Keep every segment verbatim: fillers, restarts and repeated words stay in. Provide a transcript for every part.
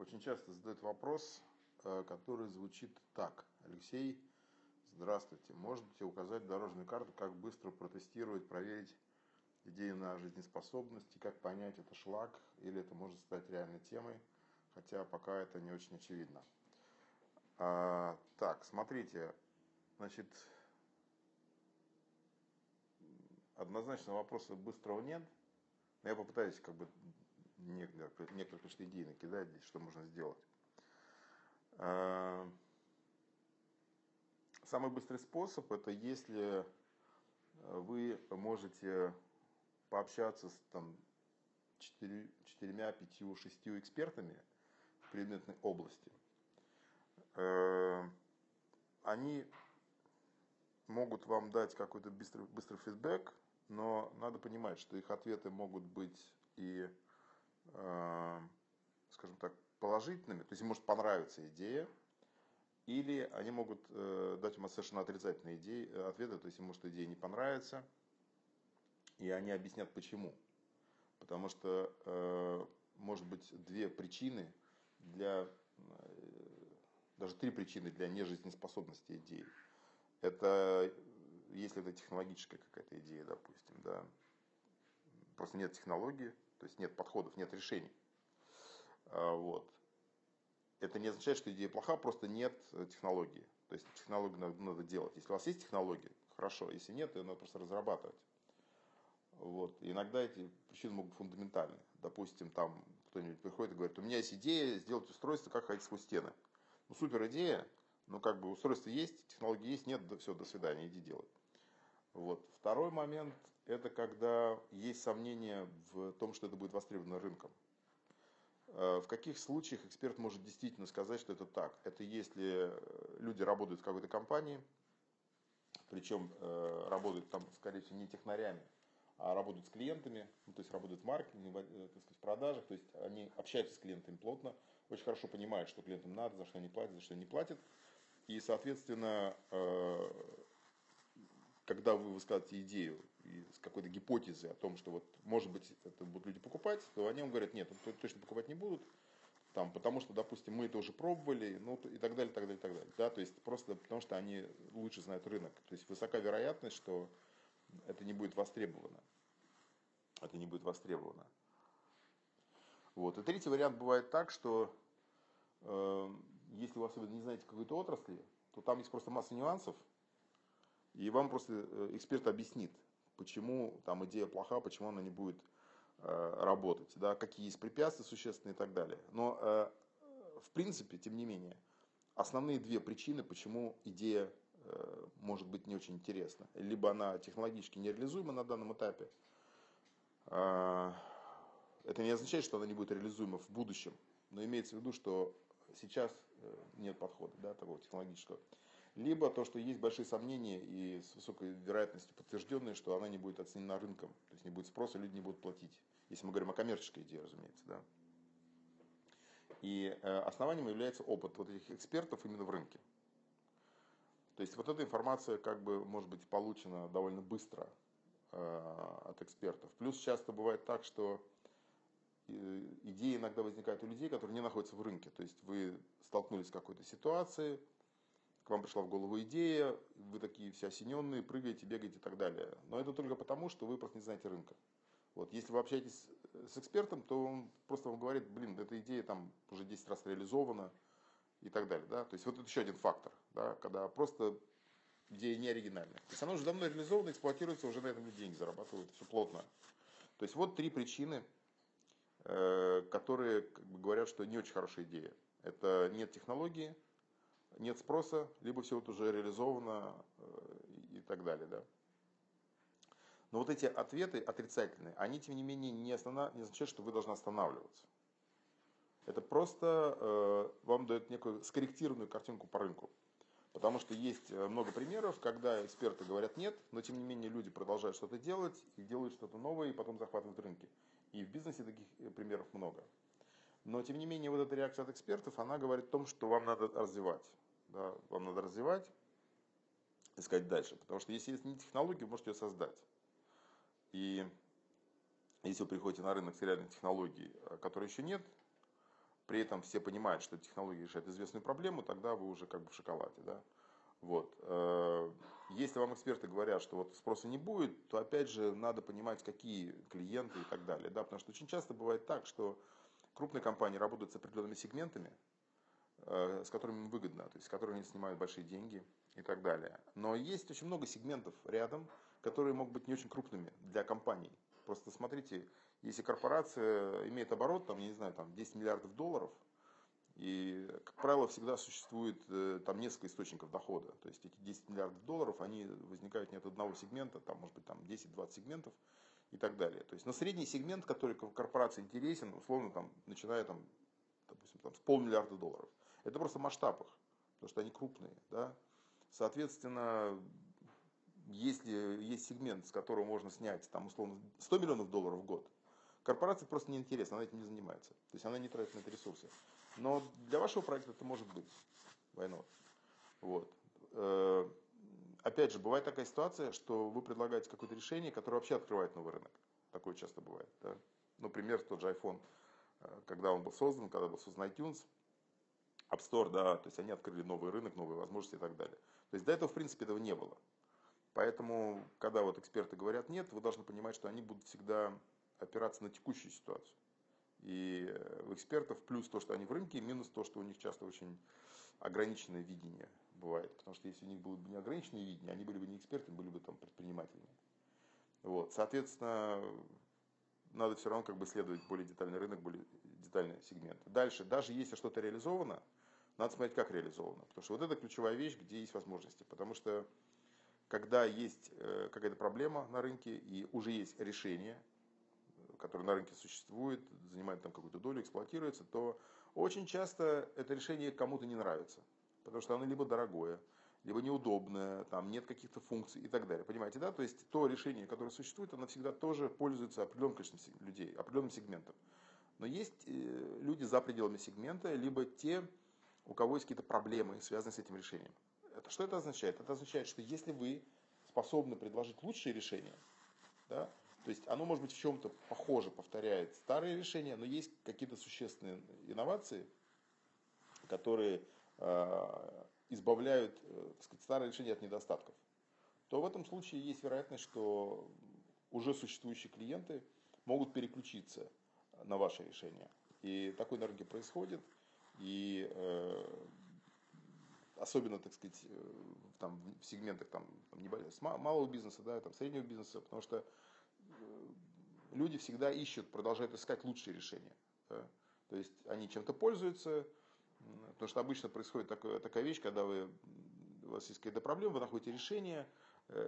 Очень часто задают вопрос, который звучит так. Алексей, здравствуйте. Можете указать дорожную карту, как быстро протестировать, проверить идею на жизнеспособность, и как понять, это шлак или это может стать реальной темой, хотя пока это не очень очевидно. А, так, смотрите, значит, однозначно вопроса быстрого нет, но я попытаюсь как бы некоторых идей накидать здесь, что можно сделать. А, самый быстрый способ — это если вы можете пообщаться с там, четырьмя, пятью, шестью экспертами в предметной области. Они могут вам дать какой-то быстрый, быстрый фидбэк, но надо понимать, что их ответы могут быть и, скажем так, положительными, то есть им может понравиться идея, или они могут дать вам совершенно отрицательные идеи, ответы, то есть им может идея не понравится, и они объяснят почему. Потому что может быть две причины для... даже три причины для нежизнеспособности идеи. Это если это технологическая какая-то идея, допустим, да, просто нет технологии, то есть нет подходов, нет решений. Вот. Это не означает, что идея плоха, просто нет технологии. То есть технологию надо, надо делать. Если у вас есть технология, хорошо, если нет, ее надо просто разрабатывать. Вот. И иногда эти причины могут быть фундаментальны. Допустим, там кто-нибудь приходит и говорит: у меня есть идея сделать устройство, как ходить сквозь стены. Ну, супер идея, но как бы устройство есть, технологии есть, нет, да, все, до свидания, иди делай. Вот. Второй момент – это когда есть сомнения в том, что это будет востребовано рынком. В каких случаях эксперт может действительно сказать, что это так? Это если люди работают в какой-то компании, причем работают там, скорее всего, не технарями, а работают с клиентами, ну, то есть работают в маркетинге, так сказать, в продажах, то есть они общаются с клиентами плотно, очень хорошо понимают, что клиентам надо, за что они платят, за что не платят. И, соответственно, когда вы высказываете идею с какой-то гипотезы о том, что вот, может быть, это будут люди покупать, то они вам говорят: нет, точно покупать не будут, там, потому что, допустим, мы это уже пробовали, ну, и так далее, так далее, так далее. Да, то есть просто потому что они лучше знают рынок. То есть высока вероятность, что это не будет востребовано. Это не будет востребовано. Вот. И третий вариант бывает так, что э, если вы особенно не знаете какой-то отрасли, то там есть просто масса нюансов, и вам просто эксперт объяснит, почему там идея плоха, почему она не будет э, работать, да, какие есть препятствия существенные и так далее. Но э, в принципе, тем не менее, основные две причины, почему идея может быть не очень интересно. Либо она технологически нереализуема на данном этапе. Это не означает, что она не будет реализуема в будущем, но имеется в виду, что сейчас нет подхода, да, такого технологического. Либо то, что есть большие сомнения и с высокой вероятностью подтвержденные, что она не будет оценена рынком. То есть не будет спроса, люди не будут платить. Если мы говорим о коммерческой идее, разумеется. Да. И основанием является опыт вот этих экспертов именно в рынке. То есть вот эта информация как бы может быть получена довольно быстро э, от экспертов. Плюс часто бывает так, что идеи иногда возникают у людей, которые не находятся в рынке. То есть вы столкнулись с какой-то ситуацией, к вам пришла в голову идея, вы такие все осененные, прыгаете, бегаете и так далее. Но это только потому, что вы просто не знаете рынка. Вот. Если вы общаетесь с экспертом, то он просто вам говорит: блин, эта идея там уже десять раз реализована. И так далее, да, то есть вот это еще один фактор, да, когда просто идея не оригинальная. То есть она уже давно реализована, эксплуатируется, уже на этом деньги зарабатывают, все плотно. То есть вот три причины, которые как бы говорят, что не очень хорошая идея. Это нет технологии, нет спроса, либо все вот уже реализовано и так далее, да. Но вот эти ответы отрицательные, они тем не менее не, останов... не означают, что вы должны останавливаться. Это просто э, вам дает некую скорректированную картинку по рынку. Потому что есть много примеров, когда эксперты говорят нет, но тем не менее люди продолжают что-то делать, и делают что-то новое, и потом захватывают рынки. И в бизнесе таких примеров много. Но тем не менее вот эта реакция от экспертов, она говорит о том, что вам надо развивать. Да? Вам надо развивать, искать дальше. Потому что если есть не технология, вы можете ее создать. И если вы приходите на рынок с реальной технологией, которой еще нет, при этом все понимают, что технология решает известную проблему, тогда вы уже как бы в шоколаде, да. Вот. Если вам эксперты говорят, что вот спроса не будет, то опять же надо понимать, какие клиенты и так далее, да, потому что очень часто бывает так, что крупные компании работают с определенными сегментами, с которыми им выгодно, то есть с которыми они снимают большие деньги и так далее. Но есть очень много сегментов рядом, которые могут быть не очень крупными для компаний. Просто смотрите, если корпорация имеет оборот, там, я не знаю, там десять миллиардов долларов, и, как правило, всегда существует там несколько источников дохода. То есть эти десять миллиардов долларов, они возникают не от одного сегмента, там может быть там десять-двадцать сегментов и так далее. То есть, но средний сегмент, который корпорации интересен, условно, там, начиная там, допустим, там, с полмиллиарда долларов. Это просто в масштабах, потому что они крупные. Да? Соответственно, если есть сегмент, с которого можно снять там, условно, сто миллионов долларов в год, корпорация просто неинтересна, она этим не занимается. То есть она не тратит на это ресурсы. Но для вашего проекта это может быть войной. Вот. Опять же, бывает такая ситуация, что вы предлагаете какое-то решение, которое вообще открывает новый рынок. Такое часто бывает. Да? Ну, пример, тот же iPhone, когда он был создан, когда был создан iTunes, App Store, да, то есть они открыли новый рынок, новые возможности и так далее. То есть до этого, в принципе, этого не было. Поэтому, когда вот эксперты говорят «нет», вы должны понимать, что они будут всегда опираться на текущую ситуацию. И у экспертов плюс то, что они в рынке, минус то, что у них часто очень ограниченное видение бывает. Потому что если у них было бы неограниченное видение, они были бы не экспертами, были бы там предпринимателями. Вот. Соответственно, надо все равно как бы исследовать более детальный рынок, более детальные сегменты. Дальше, даже если что-то реализовано, надо смотреть, как реализовано. Потому что вот это ключевая вещь, где есть возможности. Потому что когда есть какая-то проблема на рынке и уже есть решение, который на рынке существует, занимает там какую-то долю, эксплуатируется, то очень часто это решение кому-то не нравится. Потому что оно либо дорогое, либо неудобное, там нет каких-то функций и так далее. Понимаете, да? То есть то решение, которое существует, оно всегда тоже пользуется определенным количеством людей, определенным сегментом. Но есть люди за пределами сегмента, либо те, у кого есть какие-то проблемы, связанные с этим решением. Это, что это означает? Это означает, что если вы способны предложить лучшие решения, да, то есть оно, может быть, в чем-то похоже повторяет старые решения, но есть какие-то существенные инновации, которые э, избавляют э, так сказать, старые решения от недостатков. То в этом случае есть вероятность, что уже существующие клиенты могут переключиться на ваше решение. И такое на рынке происходит. И э, особенно, так сказать, там, в сегментах там, малого бизнеса, да, там, среднего бизнеса, потому что люди всегда ищут, продолжают искать лучшие решения. Да? То есть они чем-то пользуются, потому что обычно происходит такая, такая вещь, когда вы, у вас есть какая-то проблема, вы находите решение,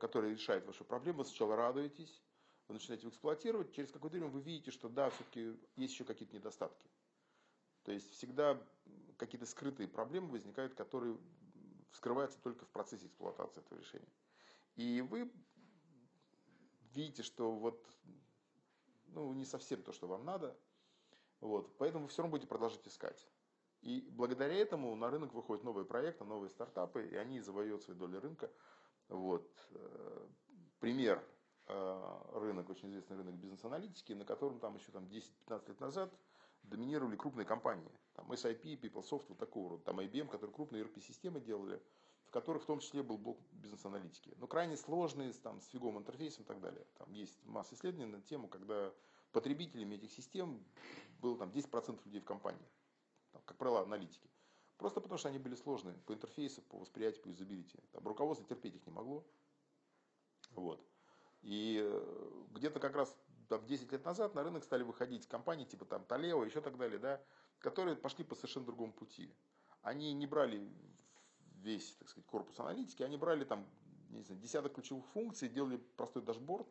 которое решает вашу проблему, вы сначала радуетесь, вы начинаете его эксплуатировать, через какое-то время вы видите, что да, все-таки есть еще какие-то недостатки. То есть всегда какие-то скрытые проблемы возникают, которые вскрываются только в процессе эксплуатации этого решения. И вы видите, что вот, ну, не совсем то, что вам надо, вот, поэтому вы все равно будете продолжать искать. И благодаря этому на рынок выходят новые проекты, новые стартапы, и они завоевывают свои доли рынка. Вот. Пример, рынок, очень известный рынок бизнес-аналитики, на котором там еще там, десять-пятнадцать лет назад доминировали крупные компании. Там эс ай пи, PeopleSoft, вот такого рода. Там ай би эм, которые крупные и эр пи-системы делали, в которых в том числе был блок бизнес-аналитики. Но крайне сложные, там, с фиговым интерфейсом и так далее. Там есть масса исследований на тему, когда потребителями этих систем было там, десять процентов людей в компании. Там, как правило, аналитики. Просто потому, что они были сложные по интерфейсу, по восприятию, по юзабилити. Там руководство терпеть их не могло. Вот. И где-то как раз там, десять лет назад на рынок стали выходить компании типа там Талео и еще так далее, да, которые пошли по совершенно другому пути. Они не брали весь, так сказать, корпус аналитики, они брали там, не знаю, десяток ключевых функций, делали простой дашборд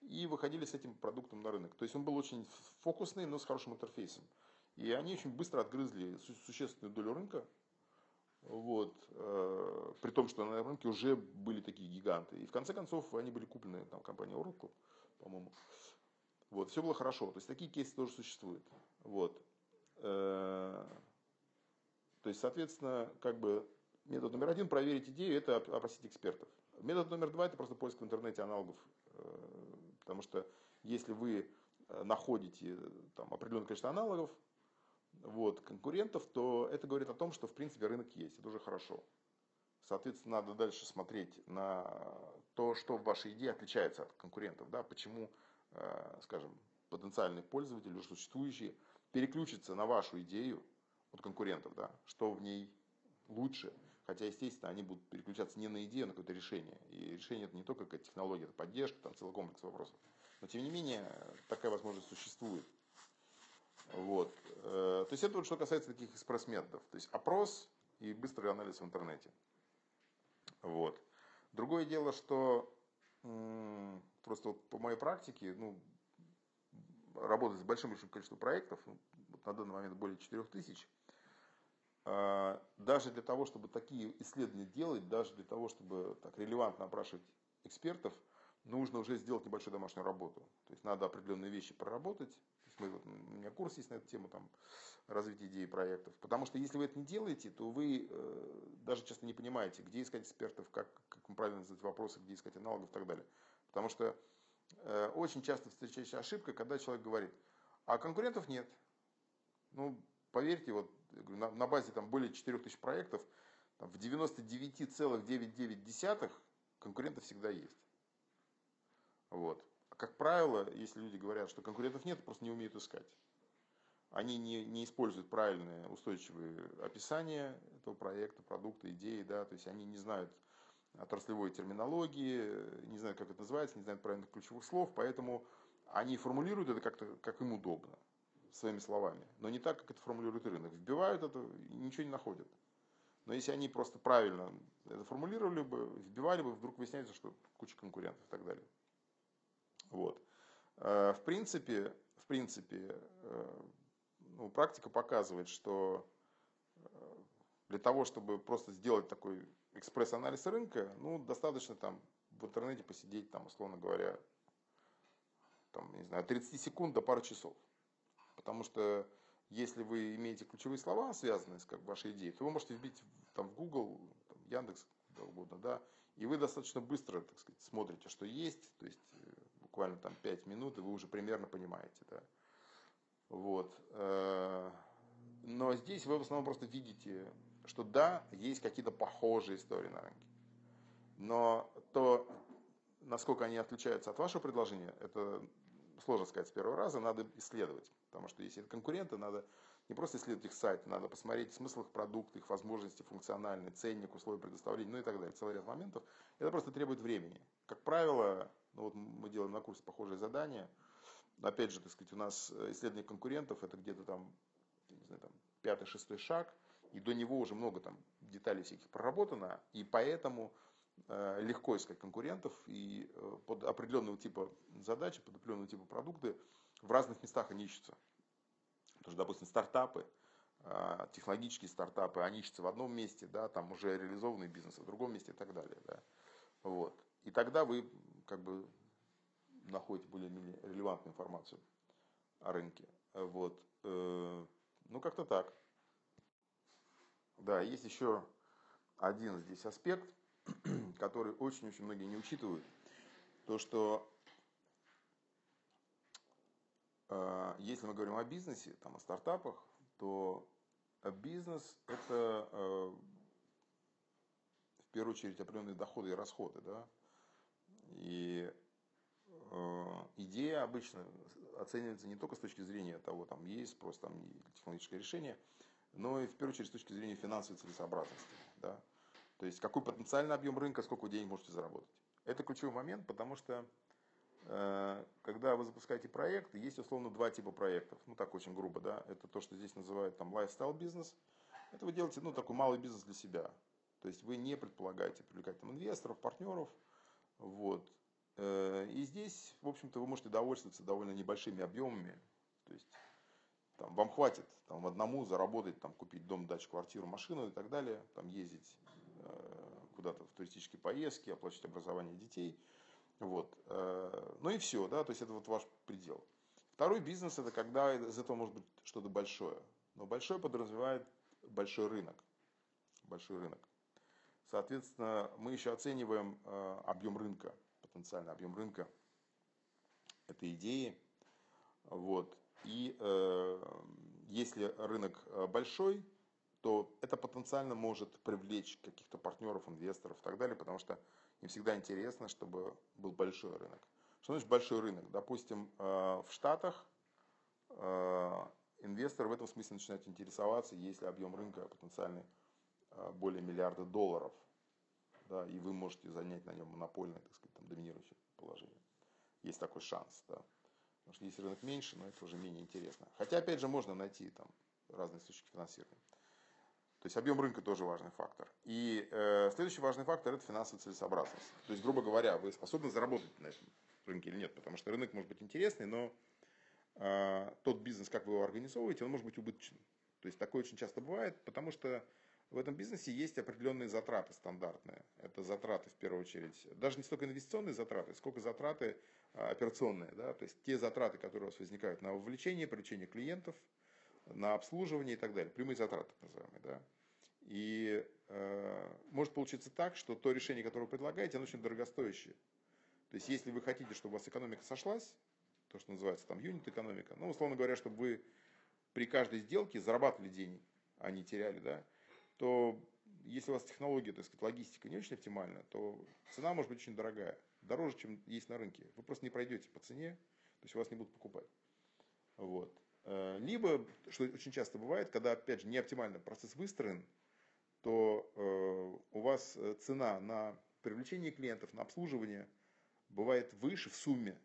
и выходили с этим продуктом на рынок. То есть он был очень фокусный, но с хорошим интерфейсом. И они очень быстро отгрызли су- существенную долю рынка, вот, э, при том, что на рынке уже были такие гиганты. И в конце концов они были куплены там, компанией Oracle, по-моему. Вот, все было хорошо. То есть такие кейсы тоже существуют. Вот. Э, то есть, соответственно, как бы метод номер один – проверить идею, это опросить экспертов. Метод номер два – это просто поиск в интернете аналогов. Потому что если вы находите там, определенное количество аналогов, вот, конкурентов, то это говорит о том, что в принципе рынок есть, это уже хорошо. Соответственно, надо дальше смотреть на то, что в вашей идее отличается от конкурентов, да, почему, э, скажем, потенциальный пользователь, уже существующий, переключится на вашу идею от конкурентов, да, что в ней лучше. Хотя, естественно, они будут переключаться не на идею, а на какое-то решение. И решение это не только какая-то технология, это поддержка, там целый комплекс вопросов. Но, тем не менее, такая возможность существует. Вот. То есть, это вот что касается таких экспресс-методов. То есть, опрос и быстрый анализ в интернете. Вот. Другое дело, что м-м, просто вот по моей практике, ну, работать с большим количеством проектов, ну, вот на данный момент более четырёх тысяч, э, даже для того, чтобы такие исследования делать, даже для того, чтобы так релевантно опрашивать экспертов, нужно уже сделать небольшую домашнюю работу. То есть надо определенные вещи проработать. То есть мы, вот, у меня курс есть на эту тему, там, развитие идей проектов. Потому что если вы это не делаете, то вы э, даже часто не понимаете, где искать экспертов, как, как правильно задать вопросы, где искать аналогов и так далее. Потому что э, очень часто встречающая ошибка, когда человек говорит, а конкурентов нет. Ну, поверьте, вот, на, на базе там, более четырёх тысяч проектов там, в девяноста девяти целых девяти десятых конкурентов всегда есть. Вот. Как правило, если люди говорят, что конкурентов нет, просто не умеют искать. Они не, не используют правильные устойчивые описания этого проекта, продукта, идеи. Да? То есть они не знают отраслевой терминологии, не знают, как это называется, не знают правильных ключевых слов. Поэтому они формулируют это как-то, как им удобно, своими словами. Но не так, как это формулирует рынок. Вбивают это и ничего не находят. Но если они просто правильно это формулировали бы, вбивали бы, вдруг выясняется, что куча конкурентов и так далее. Вот. В принципе, в принципе ну, практика показывает, что для того, чтобы просто сделать такой экспресс-анализ рынка, ну, достаточно там в интернете посидеть, там, условно говоря, там, не знаю, от тридцати секунд до пары часов. Потому что если вы имеете ключевые слова, связанные с как, вашей идеей, то вы можете вбить там, в Google, там, Яндекс, куда угодно, да, и вы достаточно быстро, так сказать, смотрите, что есть, то есть буквально там пять минут, и вы уже примерно понимаете, да. Вот. Но здесь вы в основном просто видите, что да, есть какие-то похожие истории на рынке. Но то, насколько они отличаются от вашего предложения, это сложно сказать с первого раза, надо исследовать. Потому что если это конкуренты, надо не просто исследовать их сайт, надо посмотреть смысл их продукта, их возможности функциональные, ценник, условия предоставления, ну и так далее. Целый ряд моментов. Это просто требует времени. Как правило, ну вот мы делаем на курсе похожие задания. Опять же, так сказать, у нас исследование конкурентов, это где-то там, я не знаю, там пятый-шестой шаг, и до него уже много там деталей всяких проработано, и поэтому э, легко искать конкурентов, и э, под определенного типа задачи, под определенного типа продукты в разных местах они ищутся. Потому что, допустим, стартапы, технологические стартапы, они ищутся в одном месте, да, там уже реализованный бизнес, в другом месте и так далее. Да. Вот. И тогда вы как бы находите более-менее релевантную информацию о рынке. Вот. Ну, как-то так. Да, есть еще один здесь аспект, который очень-очень многие не учитывают. То, что если мы говорим о бизнесе, там, о стартапах, то бизнес – это в первую очередь определенные доходы и расходы. Да? И идея обычно оценивается не только с точки зрения того, там есть спрос, там технологическое решение, но и в первую очередь с точки зрения финансовой целесообразности. Да? То есть, какой потенциальный объем рынка, сколько вы денег можете заработать. Это ключевой момент, потому что когда вы запускаете проект, есть условно два типа проектов, ну так очень грубо, да, это то, что здесь называют там лайфстайл бизнес, это вы делаете, ну, такой малый бизнес для себя, то есть вы не предполагаете привлекать там инвесторов, партнеров, вот, и здесь, в общем-то, вы можете довольствоваться довольно небольшими объемами, то есть там вам хватит там одному заработать, там купить дом, дачу, квартиру, машину и так далее, там ездить куда-то в туристические поездки, оплачивать образование детей. Вот. Ну и все, да, то есть это вот ваш предел. Второй бизнес — это когда из этого может быть что-то большое. Но большое подразумевает большой рынок. Большой рынок. Соответственно, мы еще оцениваем объем рынка, потенциальный объем рынка этой идеи. Вот. И если рынок большой, то это потенциально может привлечь каких-то партнеров, инвесторов и так далее, потому что им всегда интересно, чтобы был большой рынок. Что значит большой рынок? Допустим, в Штатах инвесторы в этом смысле начинают интересоваться, если объем рынка потенциальный более миллиарда долларов, да, и вы можете занять на нем монопольное, так сказать, там, доминирующее положение. Есть такой шанс, да. Потому что если рынок меньше, но это уже менее интересно. Хотя, опять же, можно найти там разные источники финансирования. То есть объем рынка тоже важный фактор. И э, следующий важный фактор – это финансовая целесообразность. То есть, грубо говоря, вы способны заработать на этом рынке или нет. Потому что рынок может быть интересный, но э, тот бизнес, как вы его организовываете, он может быть убыточен. То есть такое очень часто бывает, потому что в этом бизнесе есть определенные затраты стандартные. Это затраты, в первую очередь, даже не столько инвестиционные затраты, сколько затраты операционные. Да? То есть те затраты, которые у вас возникают на вовлечение, привлечение клиентов, на обслуживание и так далее. Прямые затраты, так называемые. Да? И э, может получиться так, что то решение, которое вы предлагаете, оно очень дорогостоящее. То есть если вы хотите, чтобы у вас экономика сошлась, то, что называется там юнит-экономика, ну, условно говоря, чтобы вы при каждой сделке зарабатывали деньги, а не теряли, да, то если у вас технология, так сказать, логистика не очень оптимальна, то цена может быть очень дорогая, дороже, чем есть на рынке. Вы просто не пройдете по цене, то есть у вас не будут покупать. Вот. Либо, что очень часто бывает, когда, опять же, не оптимально процесс выстроен, то у вас цена на привлечение клиентов, на обслуживание бывает выше в сумме,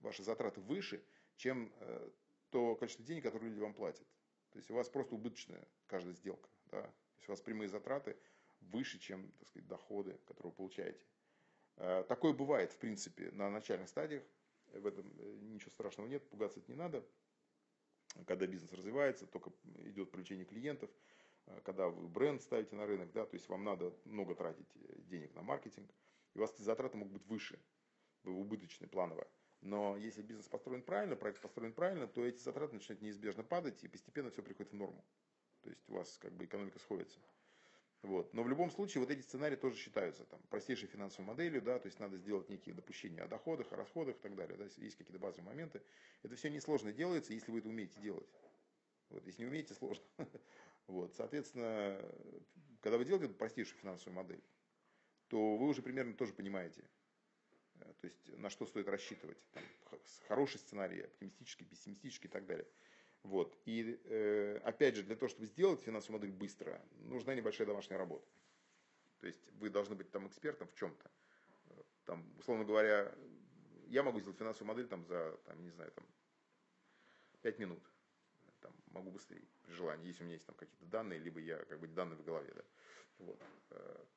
ваши затраты выше, чем то количество денег, которое люди вам платят. То есть у вас просто убыточная каждая сделка, да? То есть у вас прямые затраты выше, чем, так сказать, доходы, которые вы получаете. Такое бывает, в принципе, на начальных стадиях. В этом ничего страшного нет, пугаться это не надо. Когда бизнес развивается, только идет привлечение клиентов, когда вы бренд ставите на рынок, да, то есть вам надо много тратить денег на маркетинг, и у вас эти затраты могут быть выше, вы убыточны планово. Но если бизнес построен правильно, проект построен правильно, то эти затраты начинают неизбежно падать, и постепенно все приходит в норму. То есть у вас как бы экономика сходится. Вот. Но в любом случае вот эти сценарии тоже считаются там простейшей финансовой моделью, да, то есть надо сделать некие допущения о доходах, о расходах и так далее. Да, есть какие-то базовые моменты. Это все несложно делается, если вы это умеете делать. Вот. Если не умеете, сложно. Вот. Соответственно, когда вы делаете эту простейшую финансовую модель, то вы уже примерно тоже понимаете, то есть на что стоит рассчитывать. Там, хороший сценарий, оптимистический, пессимистический и так далее. Вот. И э, опять же, для того, чтобы сделать финансовую модель быстро, нужна небольшая домашняя работа. То есть вы должны быть там экспертом в чем-то. Там, условно говоря, я могу сделать финансовую модель там, за там, не знаю, там, пять минут. Там, могу быстрее, при желании, если у меня есть там какие-то данные, либо я как бы данные в голове. Да. Вот.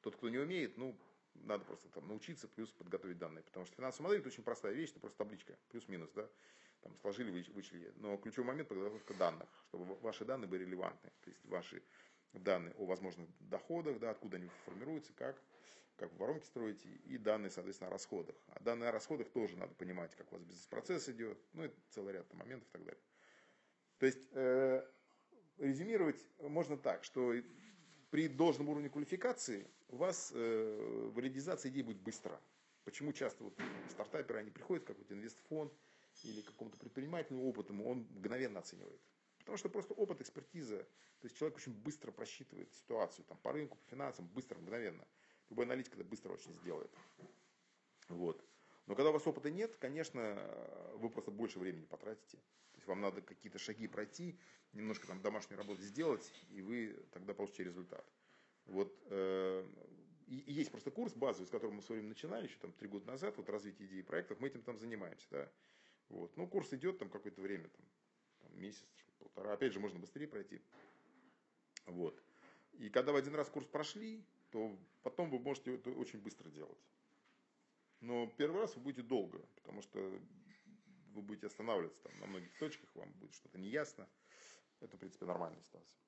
Тот, кто не умеет, ну, надо просто там научиться, плюс подготовить данные. Потому что финансовая модель – это очень простая вещь, это просто табличка, плюс-минус, да, там сложили, вычли. Но ключевой момент – подготовка данных, чтобы ваши данные были релевантны. То есть ваши данные о возможных доходах, да, откуда они формируются, как, как вы воронки строите, и данные, соответственно, о расходах. А данные о расходах тоже надо понимать, как у вас бизнес-процесс идет, ну и целый ряд там моментов и так далее. То есть э, резюмировать можно так, что при должном уровне квалификации у вас э, валидизация идей будет быстро. Почему часто вот стартаперы, они приходят в какой-то инвестфонд или к какому-то предпринимательному опыту, он мгновенно оценивает. Потому что просто опыт, экспертиза, то есть человек очень быстро просчитывает ситуацию там, по рынку, по финансам, быстро, мгновенно. Любой аналитик это быстро очень сделает. Вот. Но когда у вас опыта нет, конечно, вы просто больше времени потратите. То есть вам надо какие-то шаги пройти, немножко там домашнюю работу сделать, и вы тогда получите результат. Вот, э, и, и есть просто курс базовый, с которым мы в свое время начинали, еще там три года назад, вот развитие идей и проектов, мы этим там занимаемся. Да? Вот. Ну, курс идет там какое-то время, там, там, месяц, полтора, опять же, можно быстрее пройти. Вот. И когда вы один раз курс прошли, то потом вы можете это очень быстро делать. Но первый раз вы будете долго, потому что вы будете останавливаться там, на многих точках, вам будет что-то неясно. Это, в принципе, нормальная ситуация.